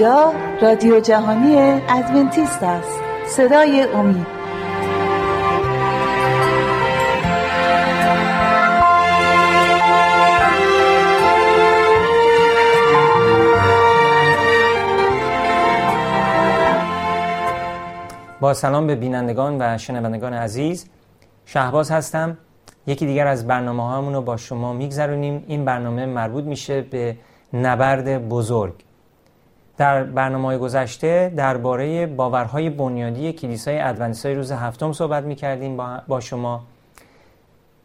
اینجا رادیو جهانی ادونتیست است، صدای امید. با سلام به بینندگان و شنوندگان عزیز، شهباز هستم. یکی دیگر از برنامه‌هامون رو با شما می‌گذرونیم. این برنامه مربوط میشه به نبرد بزرگ. در برنامه‌های گذشته درباره باورهای بنیادی کلیسای ادونتیست‌های روز هفتم صحبت می‌کردیم با شما.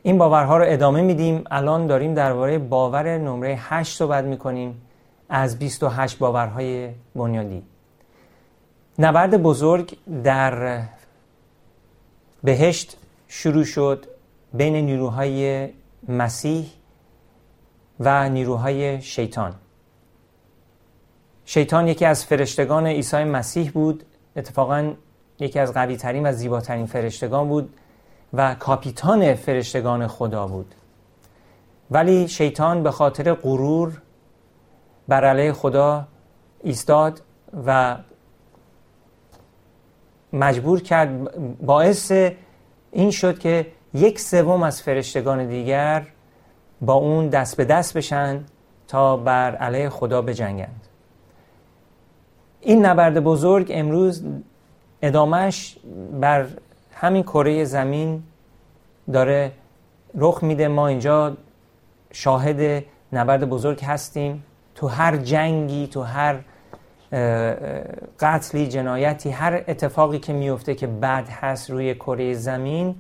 این باورها رو ادامه میدیم. الان داریم درباره باور نمره 8 صحبت می‌کنیم از 28 باورهای بنیادی. نبرد بزرگ در بهشت شروع شد بین نیروهای مسیح و نیروهای شیطان. شیطان یکی از فرشتگان عیسی مسیح بود، اتفاقا یکی از قوی‌ترین و زیباترین فرشتگان بود و کاپیتان فرشتگان خدا بود، ولی شیطان به خاطر غرور بر علیه خدا ایستاد و مجبور کرد، باعث این شد که 1/3 از فرشتگان دیگر با اون دست به دست بشن تا بر علیه خدا بجنگند. این نبرد بزرگ امروز ادامهش بر همین کره زمین داره رخ میده. ما اینجا شاهد نبرد بزرگ هستیم. تو هر جنگی، تو هر قتلی، جنایتی، هر اتفاقی که میفته که بد هست روی کره زمین،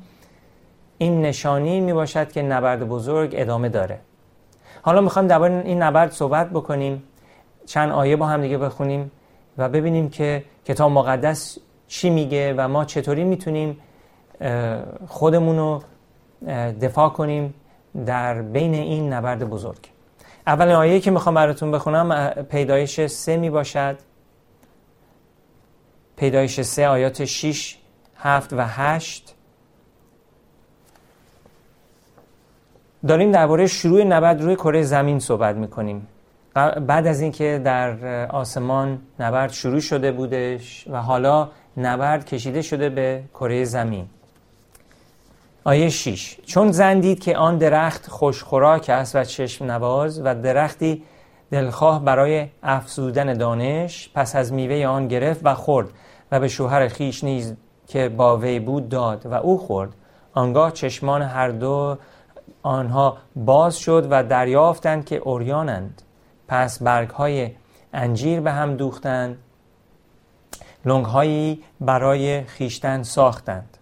این نشانی میباشد که نبرد بزرگ ادامه داره. حالا میخوایم درباره این نبرد صحبت بکنیم، چند آیه با هم دیگه بخونیم و ببینیم که کتاب مقدس چی میگه و ما چطوری میتونیم خودمون رو دفاع کنیم در بین این نبرد بزرگ. اولین آیه که میخوام براتون بخونم پیدایش 3 میباشد. پیدایش 3 آیات 6، 7 و 8. داریم درباره شروع نبرد روی کره زمین صحبت میکنیم، بعد از اینکه در آسمان نبرد شروع شده بودش و حالا نبرد کشیده شده به کره زمین. آیه 6: چون زن دید که آن درخت خوشخوراک است و چشم نواز و درختی دلخواه برای افزودن دانش، پس از میوه آن گرفت و خورد و به شوهر خیش نیز که با وی بود داد و او خورد. آنگاه چشمان هر دو آنها باز شد و دریافتند که عریانند، پس برگ‌های انجیر به هم دوختند، لنگ‌هایی برای خیشتن ساختند.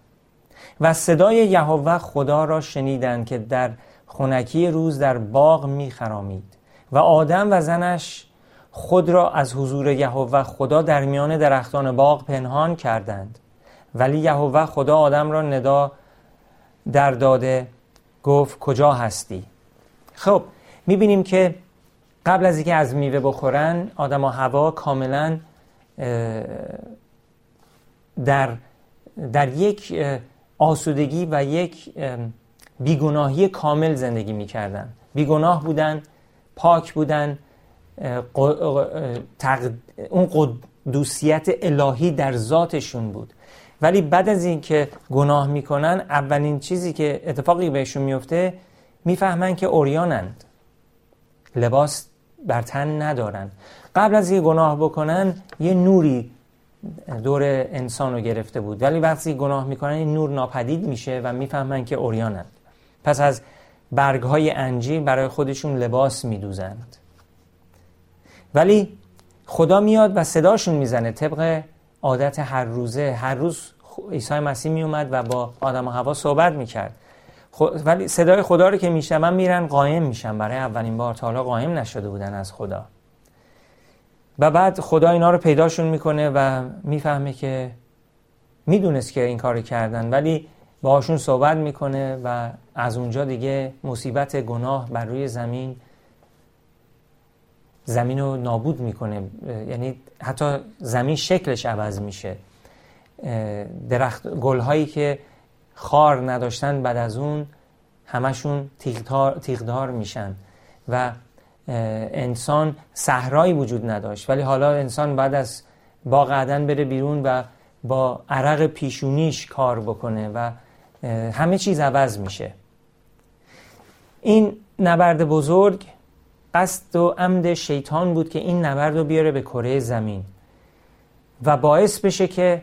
و صدای یهوه خدا را شنیدند که در خنکی روز در باغ می‌خرامید و آدم و زنش خود را از حضور یهوه خدا در میان درختان باغ پنهان کردند. ولی یهوه خدا آدم را ندا در داده گفت کجا هستی؟ خب می‌بینیم که قبل از اینکه از میوه بخورن، آدم و حوا کاملا در یک آسودگی و یک بیگناهی کامل زندگی می‌کردن. بیگناه بودن، پاک بودن، اون قدوسیت الهی در ذاتشون بود. ولی بعد از این که گناه می‌کنن، اولین چیزی که اتفاقی بهشون میفته، میفهمن که عریانند، لباس بر تن ندارن. قبل از اینکه گناه بکنن یه نوری دور انسان رو گرفته بود، ولی وقتی گناه میکنن این نور ناپدید میشه و میفهمن که عریانند. پس از برگهای انجیر برای خودشون لباس میدوزند. ولی خدا میاد و صداشون میزنه. طبق عادت هر روزه، هر روز عیسی مسیح میومد و با آدم و حوا صحبت میکرد، ولی صدای خدا رو که میشنون میرن قایم میشن. برای اولین بار تا حالا قایم نشده بودن از خدا. و بعد خدا اینا رو پیداشون میکنه و میفهمه که میدونست که این کار کردن، ولی باهاشون صحبت میکنه و از اونجا دیگه مصیبت گناه بر روی زمین رو نابود میکنه. یعنی حتی زمین شکلش عوض میشه. گلهایی که خار نداشتن بعد از اون همشون تیغدار میشن و انسان صحرایی وجود نداشت، ولی حالا انسان بعد از باغ عدن بره بیرون و با عرق پیشونیش کار بکنه و همه چیز عوض میشه. این نبرد بزرگ قصد و عمد شیطان بود که این نبرد رو بیاره به کره زمین و باعث بشه که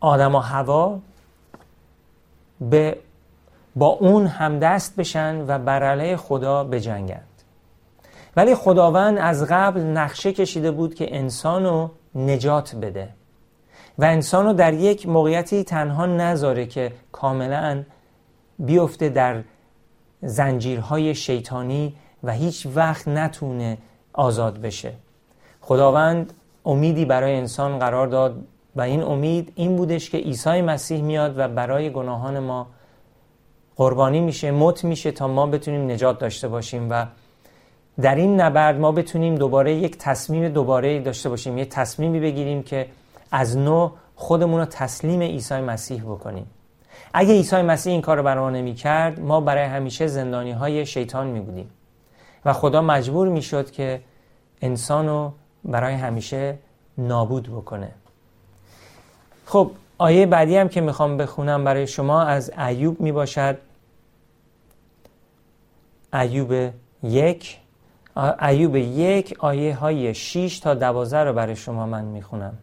آدم و هوا با اون همدست بشن و بر علیه خدا بجنگند. ولی خداوند از قبل نقشه کشیده بود که انسانو نجات بده و انسانو در یک موقعیتی تنها نذاره که کاملا بیفته در زنجیرهای شیطانی و هیچ وقت نتونه آزاد بشه. خداوند امیدی برای انسان قرار داد و این امید این بودش که عیسی مسیح میاد و برای گناهان ما قربانی میشه، موت میشه تا ما بتونیم نجات داشته باشیم و در این نبرد ما بتونیم دوباره یک تصمیم دوباره داشته باشیم، یک تصمیمی بگیریم که از نو خودمون رو تسلیم عیسی مسیح بکنیم. اگه عیسی مسیح این کار رو برای ما نمی‌کرد، ما برای همیشه زندانی‌های شیطان می‌بودیم و خدا مجبور می‌شد که انسانو برای همیشه نابود بکنه. خب آیه بعدی هم که میخوام بخونم برای شما از ایوب میباشد. ایوب یک آیه های 6 تا 12 رو برای شما من میخونم.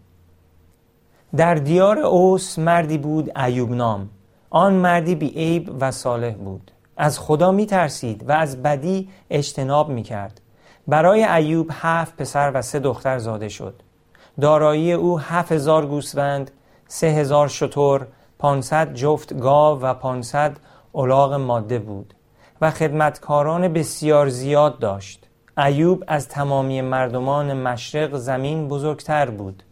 در دیار اوس مردی بود ایوب نام، آن مردی بی عیب و صالح بود، از خدا میترسید و از بدی اجتناب میکرد. برای ایوب 7 پسر و 3 دختر زاده شد. دارایی او 7000 گوسفند، 3000 شتر، 500 جفت گاو و 500 الاغ ماده بود و خدمتکاران بسیار زیاد داشت. ایوب از تمامی مردمان مشرق زمین بزرگتر بود.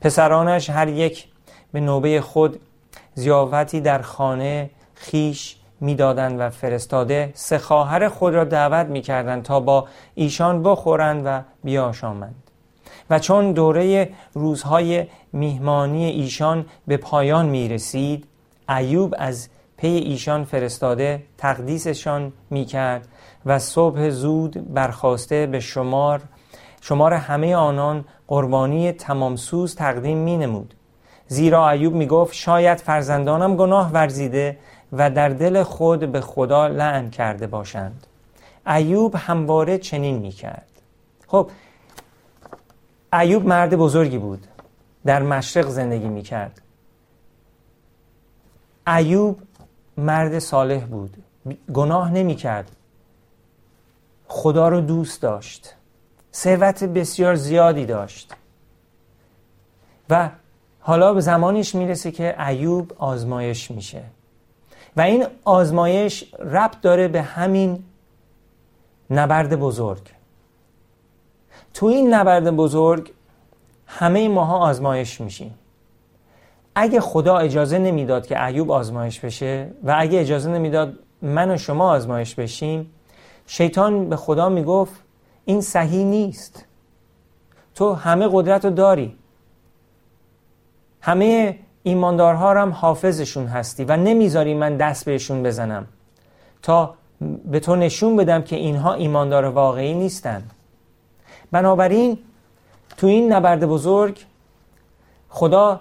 پسرانش هر یک به نوبه خود ضیافتی در خانه خیش میدادند و فرستاده 3 خواهر خود را دعوت میکردند تا با ایشان بخورند و بیاشامند. و چون دوره روزهای میهمانی ایشان به پایان می رسید، ایوب از پی ایشان فرستاده تقدیسشان می کرد و صبح زود برخاسته به شمار همه آنان قربانی تمامسوز تقدیم می نمود. زیرا ایوب می گفت شاید فرزندانم گناه ورزیده و در دل خود به خدا لعن کرده باشند. ایوب همواره چنین می کرد. خب ایوب مرد بزرگی بود، در مشرق زندگی میکرد. ایوب مرد صالح بود، گناه نمیکرد، خدا رو دوست داشت، ثروت بسیار زیادی داشت و حالا به زمانش میرسه که ایوب آزمایش میشه و این آزمایش ربط داره به همین نبرد بزرگ. تو این نبرد بزرگ همه ماها آزمایش میشیم. اگه خدا اجازه نمیداد که ایوب آزمایش بشه و اگه اجازه نمیداد من و شما آزمایش بشیم، شیطان به خدا میگفت این صحیح نیست، تو همه قدرت رو داری، همه ایماندارها رو هم حافظشون هستی و نمیذاری من دست بهشون بزنم تا به تو نشون بدم که اینها ایماندار واقعی نیستن. بنابراین تو این نبرد بزرگ خدا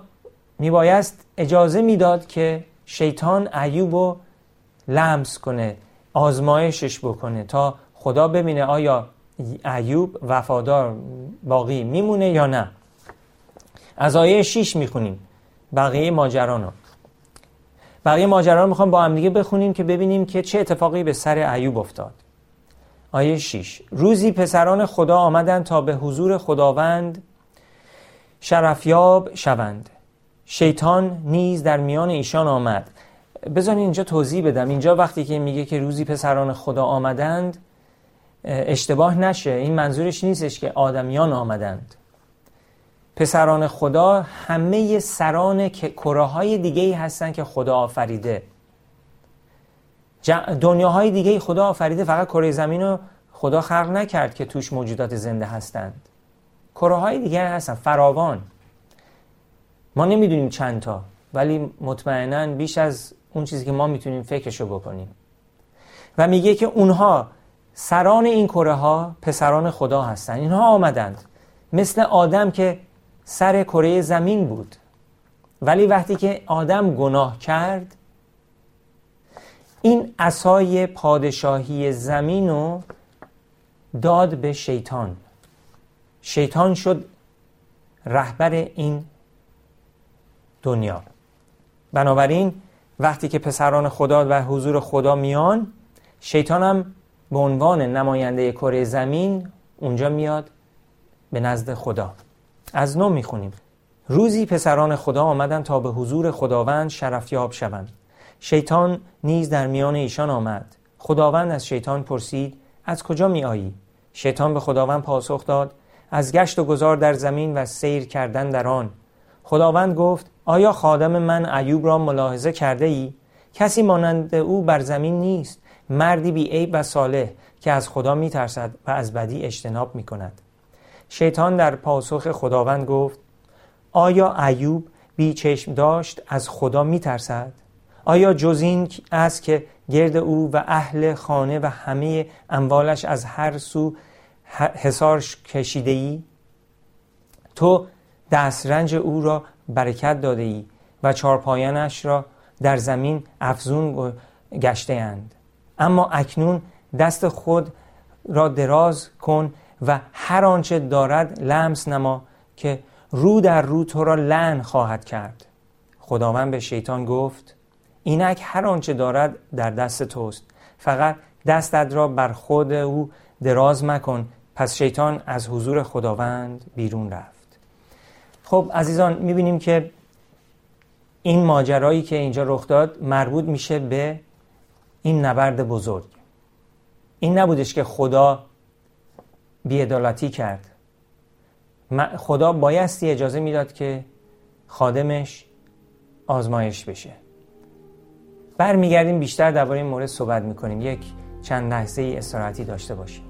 میبایست اجازه میداد که شیطان ایوب رو لمس کنه، آزمایشش بکنه تا خدا ببینه آیا ایوب وفادار باقی میمونه یا نه. از آیه 6 میخونیم بقیه ماجرا رو میخوام با هم دیگه بخونیم که ببینیم که چه اتفاقی به سر ایوب افتاد. آیه 6: روزی پسران خدا آمدند تا به حضور خداوند شرفیاب شوند. شیطان نیز در میان ایشان آمد. بذارین اینجا توضیح بدم. اینجا وقتی که میگه که روزی پسران خدا آمدند، اشتباه نشه، این منظورش نیستش که آدمیان آمدند. پسران خدا همه سران کره های دیگه‌ای هستن که خدا آفریده، دنیاهای دیگه خدا آفریده، فقط کره زمین رو خدا خلق نکرد که توش موجودات زنده هستند. کره های دیگه هستن فراوان، ما نمیدونیم چند تا، ولی مطمئناً بیش از اون چیزی که ما میتونیم فکرشو بکنیم. و میگه که اونها سران این کره ها پسران خدا هستند. اینها آمدند مثل آدم که سر کره زمین بود، ولی وقتی که آدم گناه کرد این عصای پادشاهی زمین رو داد به شیطان. شیطان شد رهبر این دنیا. بنابراین وقتی که پسران خدا و حضور خدا میان، شیطان هم به عنوان نماینده کره زمین اونجا میاد به نزد خدا. از نو میخونیم: روزی پسران خدا آمدند تا به حضور خداوند شرفیاب شوند. شیطان نیز در میان ایشان آمد. خداوند از شیطان پرسید: از کجا می آیی؟ شیطان به خداوند پاسخ داد: از گشت و گذار در زمین و سیر کردن در آن. خداوند گفت: آیا خادم من ایوب را ملاحظه کرده ای؟ کسی مانند او بر زمین نیست، مردی بی عیب و صالح که از خدا می ترسد و از بدی اجتناب می کند. شیطان در پاسخ خداوند گفت: آیا ایوب بی چشم داشت از خدا می ترسد؟ آیا جز این است که گرد او و اهل خانه و همه اموالش از هر سو حصار کشیده ای؟ تو دسترنج او را برکت داده ای و چارپایانش را در زمین افزون گشته اند. اما اکنون دست خود را دراز کن و هر آنچه دارد لمس نما که رو در رو تو را لعن خواهد کرد. خداوند به شیطان گفت: اینک هر آنچه دارد در دست توست، فقط دستت را بر خود او دراز مکن. پس شیطان از حضور خداوند بیرون رفت. خب عزیزان، میبینیم که این ماجرایی که اینجا رخ داد مربوط میشه به این نبرد بزرگ. این نبودش که خدا بی‌عدالتی کرد. خدا بایستی اجازه میداد که خادمش آزمایش بشه. برمیگردیم بیشتر درباره این مورد صحبت میکنیم. یک چند لحظه استراحتی داشته باشیم.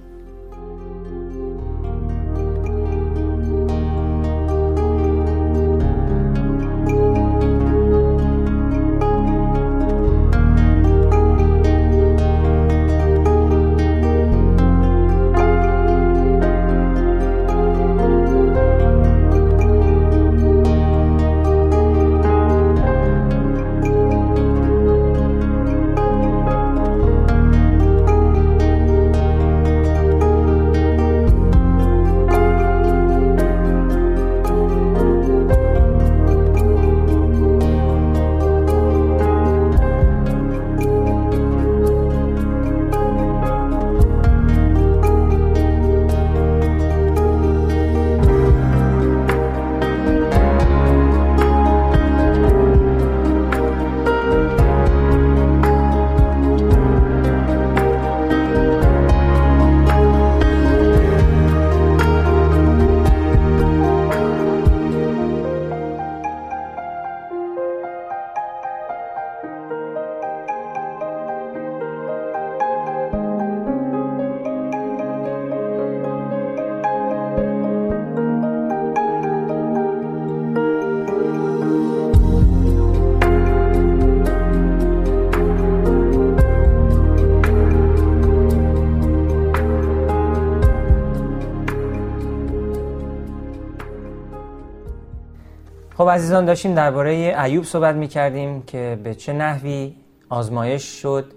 خب عزیزان، داشتیم درباره ایوب صحبت می‌کردیم که به چه نحوی آزمایش شد.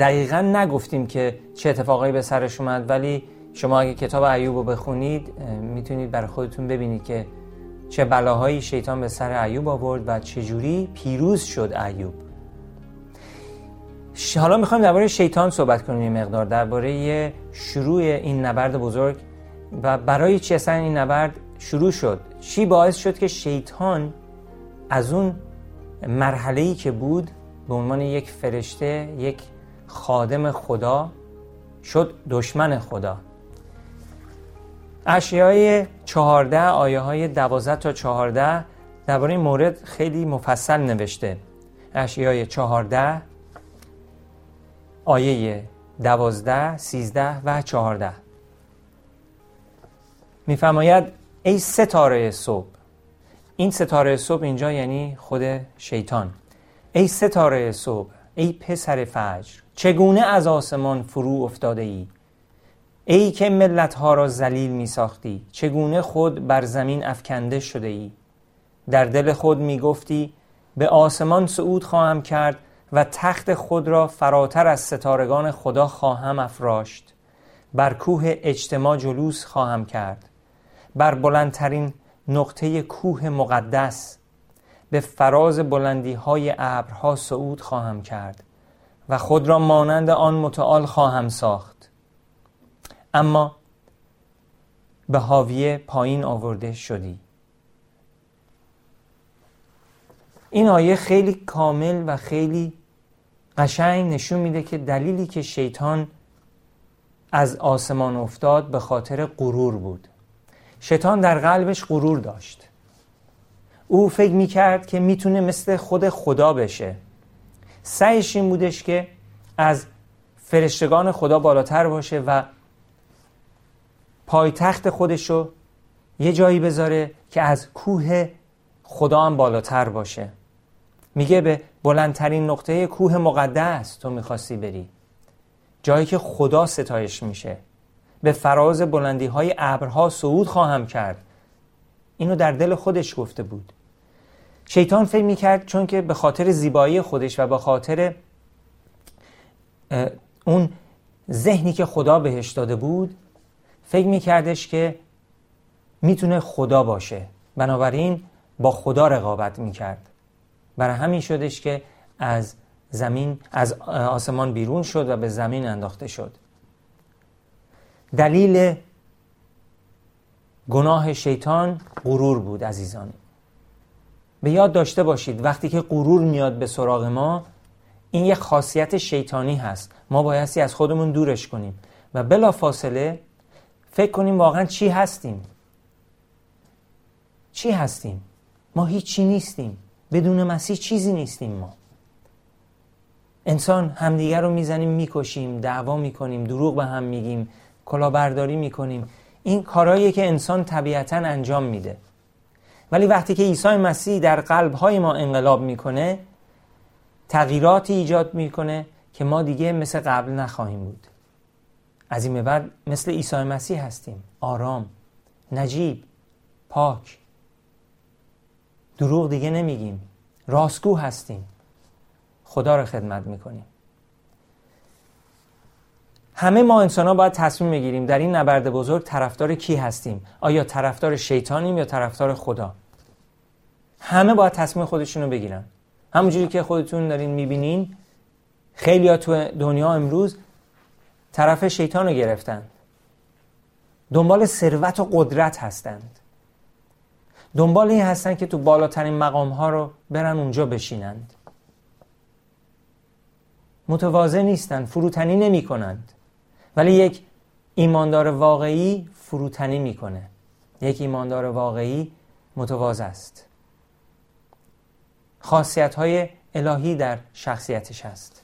دقیقاً نگفتیم که چه اتفاقایی به سرش اومد، ولی شما اگه کتاب ایوب رو بخونید میتونید برای خودتون ببینید که چه بلاهایی شیطان به سر ایوب آورد و چجوری پیروز شد ایوب. حالا می‌خوایم درباره شیطان صحبت کنیم، یه مقدار درباره شروع این نبرد بزرگ و برای چی اصلا این نبرد شروع شد. چی باعث شد که شیطان از اون مرحله‌ای که بود به عنوان یک فرشته، یک خادم خدا، شد دشمن خدا. اشعیای 14 آیه‌های 12 تا 14 درباره این مورد خیلی مفصل نوشته. اشعیای 14 آیه 12، 13 و 14 می‌فرماید: ای ستاره صبح. این ستاره صبح اینجا یعنی خود شیطان. ای ستاره صبح، ای پسر فجر، چگونه از آسمان فرو افتاده ای؟ ای که ملتها را ذلیل می ساختی، چگونه خود بر زمین افکنده شده ای؟ در دل خود می گفتی به آسمان صعود خواهم کرد و تخت خود را فراتر از ستارگان خدا خواهم افراشت. بر کوه اجتماع جلوس خواهم کرد، بر بلندترین نقطه کوه مقدس. به فراز بلندی های ابرها صعود خواهم کرد و خود را مانند آن متعال خواهم ساخت. اما به حاویه پایین آورده شدی. این آیه خیلی کامل و خیلی قشنگ نشون میده که دلیلی که شیطان از آسمان افتاد به خاطر غرور بود. شیطان در قلبش غرور داشت. او فکر میکرد که میتونه مثل خود خدا بشه. سعیش این بودش که از فرشتگان خدا بالاتر باشه و پایتخت خودشو یه جایی بذاره که از کوه خدا هم بالاتر باشه. میگه به بلندترین نقطه کوه مقدس تو میخواستی بری، جایی که خدا ستایش میشه. به فراز بلندی های ابرها صعود خواهم کرد. اینو در دل خودش گفته بود. شیطان فکر میکرد چون که به خاطر زیبایی خودش و به خاطر اون ذهنی که خدا بهش داده بود، فکر میکردش که میتونه خدا باشه. بنابراین با خدا رقابت میکرد. برای همین شدش که از آسمان بیرون شد و به زمین انداخته شد. دلیل گناه شیطان غرور بود. عزیزان، به یاد داشته باشید وقتی که غرور میاد به سراغ ما، این یک خاصیت شیطانی هست. ما بایستی از خودمون دورش کنیم و بلافاصله فکر کنیم واقعا چی هستیم. چی هستیم؟ ما هیچی نیستیم. بدون مسیح چیزی نیستیم. ما انسان همدیگر رو میزنیم، میکشیم، دعوا میکنیم، دروغ به هم میگیم، کلاهبرداری میکنیم. این کارهاییه که انسان طبیعتاً انجام میده. ولی وقتی که عیسی مسیح در قلبهای ما انقلاب میکنه، تغییراتی ایجاد میکنه که ما دیگه مثل قبل نخواهیم بود. از این به بعد مثل عیسی مسیح هستیم. آرام، نجیب، پاک. دروغ دیگه نمیگیم. راستگو هستیم. خدا رو خدمت میکنیم. همه ما انسان ها باید تصمیم بگیریم در این نبرد بزرگ طرفدار کی هستیم. آیا طرفدار شیطانیم یا طرفدار خدا؟ همه باید تصمیم خودشونو بگیرن. همونجوری که خودتون دارین میبینین، خیلی ها تو دنیا امروز طرف شیطان رو گرفتن. دنبال ثروت و قدرت هستند. دنبال این هستن که تو بالاترین مقام ها رو برن اونجا بشینند. متواضع نیستن، فروتنی نمی کنند. ولی یک ایماندار واقعی فروتنی میکنه. یک ایماندار واقعی متواضع است. خاصیت‌های الهی در شخصیتش هست.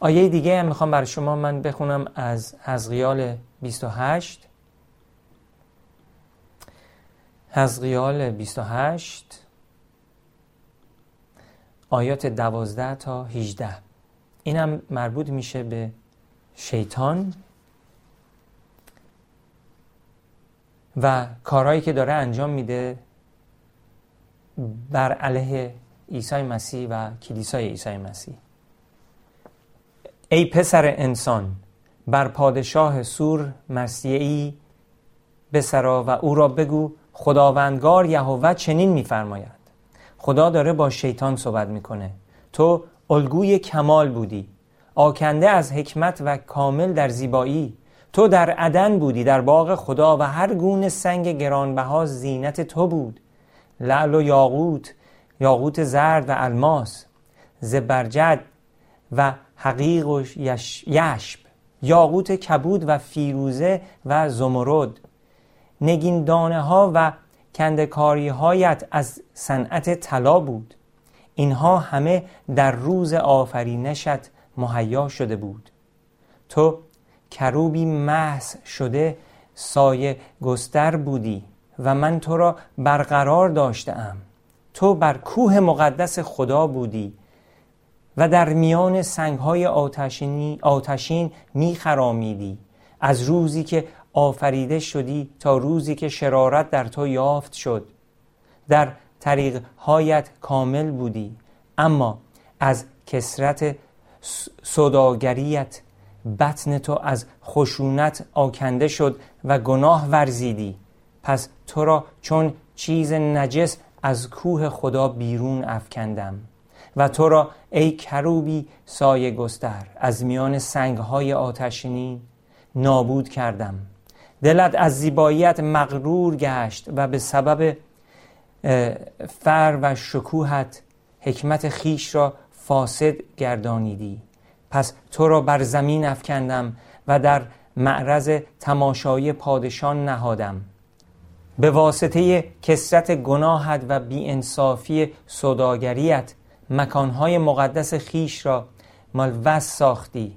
آیه دیگه هم میخوام برای شما من بخونم از حزقیال 28. حزقیال 28 آیات 12 تا 18. اینم مربوط میشه به شیطان و کارهایی که داره انجام میده بر علیه عیسی مسیح و کلیسای عیسی مسیح. ای پسر انسان، بر پادشاه سور مسیعی بسرا و او را بگو خداوندگار یهوه چنین میفرماید. خدا داره با شیطان صحبت میکنه. تو الگوی کمال بودی، آکنده از حکمت و کامل در زیبایی. تو در عدن بودی، در باغ خدا، و هر گونه سنگ گرانبها زینت تو بود. لعل و یاقوت زرد و الماس، زبرجد و حقیق و یشب، یاقوت کبود و فیروزه و زمرد. نگین دانه ها و کندکاری هایت از صنعت طلا بود. اینها همه در روز آفرینشت مهیا شده بود. تو کروبی محض شده سایه گستر بودی و من تو را برقرار داشتم. تو بر کوه مقدس خدا بودی و در میان سنگهای آتشین می خرامیدی از روزی که آفریده شدی تا روزی که شرارت در تو یافت شد. در طریقهایت کامل بودی، اما از کثرت صداگریت بطن تو از خشونت آکنده شد و گناه ورزیدی. پس تو را چون چیز نجس از کوه خدا بیرون افکندم و تو را ای کروبی سایه گستر از میان سنگهای آتشینی نابود کردم. دلت از زیباییت مغرور گشت و به سبب فر و شکوهت حکمت خیش را فاسد گردانیدی. پس تو را بر زمین افکندم و در معرض تماشای پادشان نهادم. به واسطه کثرت گناهت و بی‌انصافی سوداگریت مکانهای مقدس خیش را ملوث ساختی.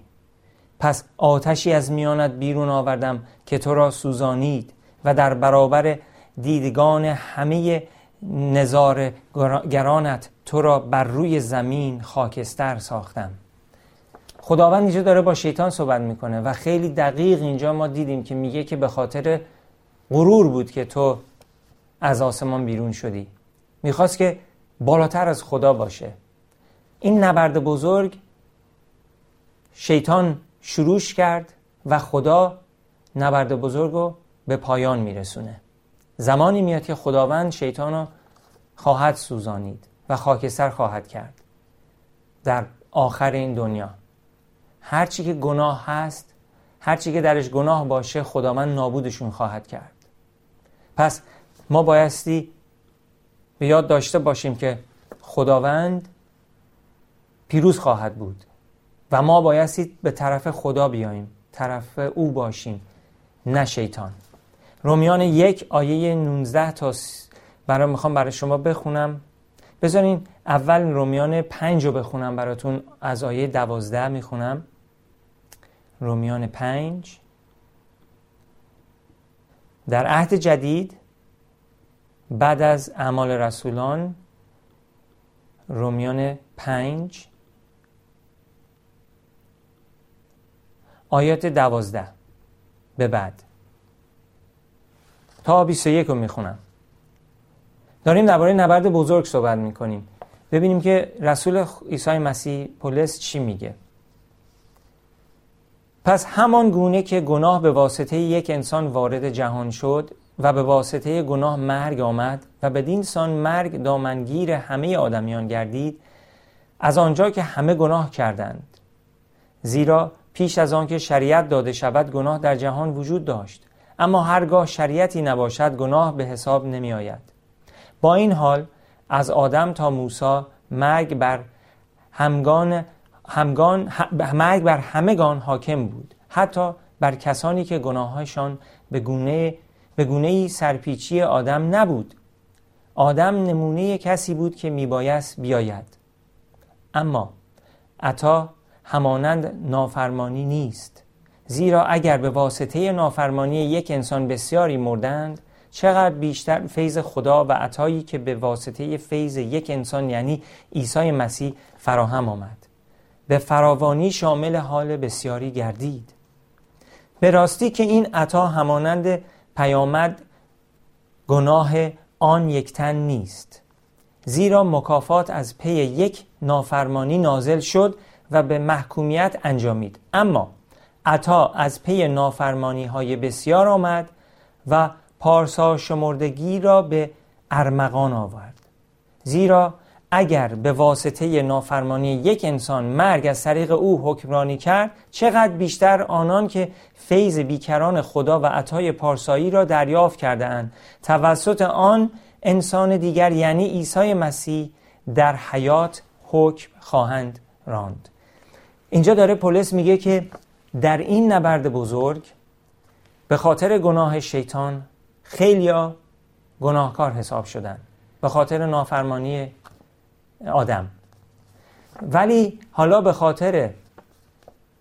پس آتشی از میانت بیرون آوردم که تو را سوزانید و در برابر دیدگان همه نظاره‌گرانت تو را بر روی زمین خاکستر ساختم. خداوند اینجا داره با شیطان صحبت میکنه و خیلی دقیق اینجا ما دیدیم که میگه که به خاطر غرور بود که تو از آسمان بیرون شدی. میخواست که بالاتر از خدا باشه. این نبرد بزرگ شیطان شروعش کرد و خدا نبرد بزرگ رو به پایان میرسونه. زمانی میاد که خداوند شیطان رو خواهد سوزانید و خاکستر خواهد کرد. در آخر این دنیا هرچی که گناه هست، هرچی که درش گناه باشه، خداوند نابودشون خواهد کرد. پس ما بایستی به یاد داشته باشیم که خداوند پیروز خواهد بود و ما بایستی به طرف خدا بیاییم، طرف او باشیم، نه شیطان. رومیان 1:19 تا میخوام برای شما بخونم. بذارین اول رومیان 5 رو بخونم براتون. از آیه 12 میخونم. رومیان 5. در عهد جدید بعد از اعمال رسولان، رومیان 5 آیات 12 به بعد تا 21 رو میخونم. داریم درباره نبرد بزرگ صحبت میکنیم. ببینیم که رسول عیسی مسیح پولس چی میگه. پس همان گونه که گناه به واسطه یک انسان وارد جهان شد و به واسطه گناه مرگ آمد و بدین سان مرگ دامنگیر همه آدمیان گردید، از آنجا که همه گناه کردند. زیرا پیش از آنکه شریعت داده شود گناه در جهان وجود داشت، اما هرگاه شریعتی نباشد گناه به حساب نمی آید. با این حال از آدم تا موسی مرگ بر همگان حاکم بود، حتی بر کسانی که گناهشان به گونه‌ای سرپیچی آدم نبود. آدم نمونه کسی بود که میبایست بیاید، اما عطا همانند نافرمانی نیست. زیرا اگر به واسطه نافرمانی یک انسان بسیاری مردند، چقدر بیشتر فیض خدا و عطایی که به واسطه فیض یک انسان یعنی عیسی مسیح فراهم آمد به فراوانی شامل حال بسیاری گردید. به راستی که این عطا همانند پیامد گناه آن یک تن نیست، زیرا مکافات از پی یک نافرمانی نازل شد و به محکومیت انجامید، اما عطا از پی نافرمانی های بسیار آمد و پارسا شمردگی را به ارمغان آورد. زیرا اگر به واسطه نافرمانی یک انسان مرگ از طریق او حکمرانی کرد، چقدر بیشتر آنان که فیض بیکران خدا و عطای پارسایی را دریافت کرده‌اند توسط آن انسان دیگر یعنی عیسی مسیح در حیات حکم خواهند راند. اینجا داره پولس میگه که در این نبرد بزرگ به خاطر گناه شیطان خیلیا گناهکار حساب شدند، به خاطر نافرمانی آدم. ولی حالا به خاطر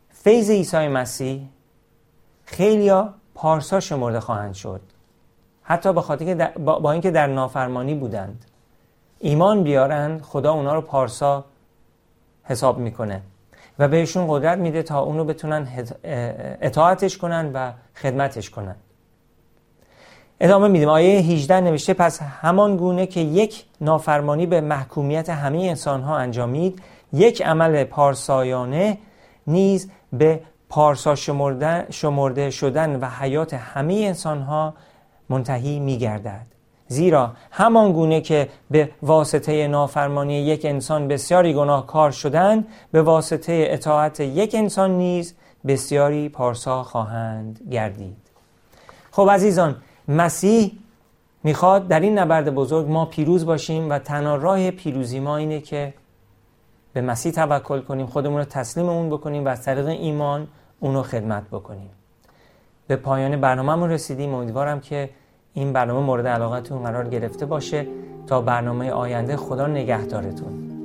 فیض عیسی مسیح خیلیا پارسا شمرده خواهند شد، حتی به خاطر که با اینکه در نافرمانی بودند. ایمان بیارن، خدا اونا رو پارسا حساب میکنه و بهشون قدرت میده تا اونو بتونن اطاعتش کنن و خدمتش کنن. ادامه میدیم. آیه 18 نوشته: پس همان گونه که یک نافرمانی به محکومیت همه انسانها انجامید، یک عمل پارسایانه نیز به پارسا شمرده شدن و حیات همه انسانها منتهی میگردد. زیرا همان گونه که به واسطه نافرمانی یک انسان بسیاری گناهکار شدند، به واسطه اطاعت یک انسان نیز بسیاری پارسا خواهند گردید. خب عزیزان، مسیح میخواد در این نبرد بزرگ ما پیروز باشیم و تنها راه پیروزی ما اینه که به مسیح توکل کنیم، خودمون رو تسلیم اون بکنیم و از طریق ایمان اونو خدمت بکنیم. به پایان برنامه‌مون رسیدیم. امیدوارم که این برنامه مورد علاقتون قرار گرفته باشه. تا برنامه آینده، خدا نگهدارتون.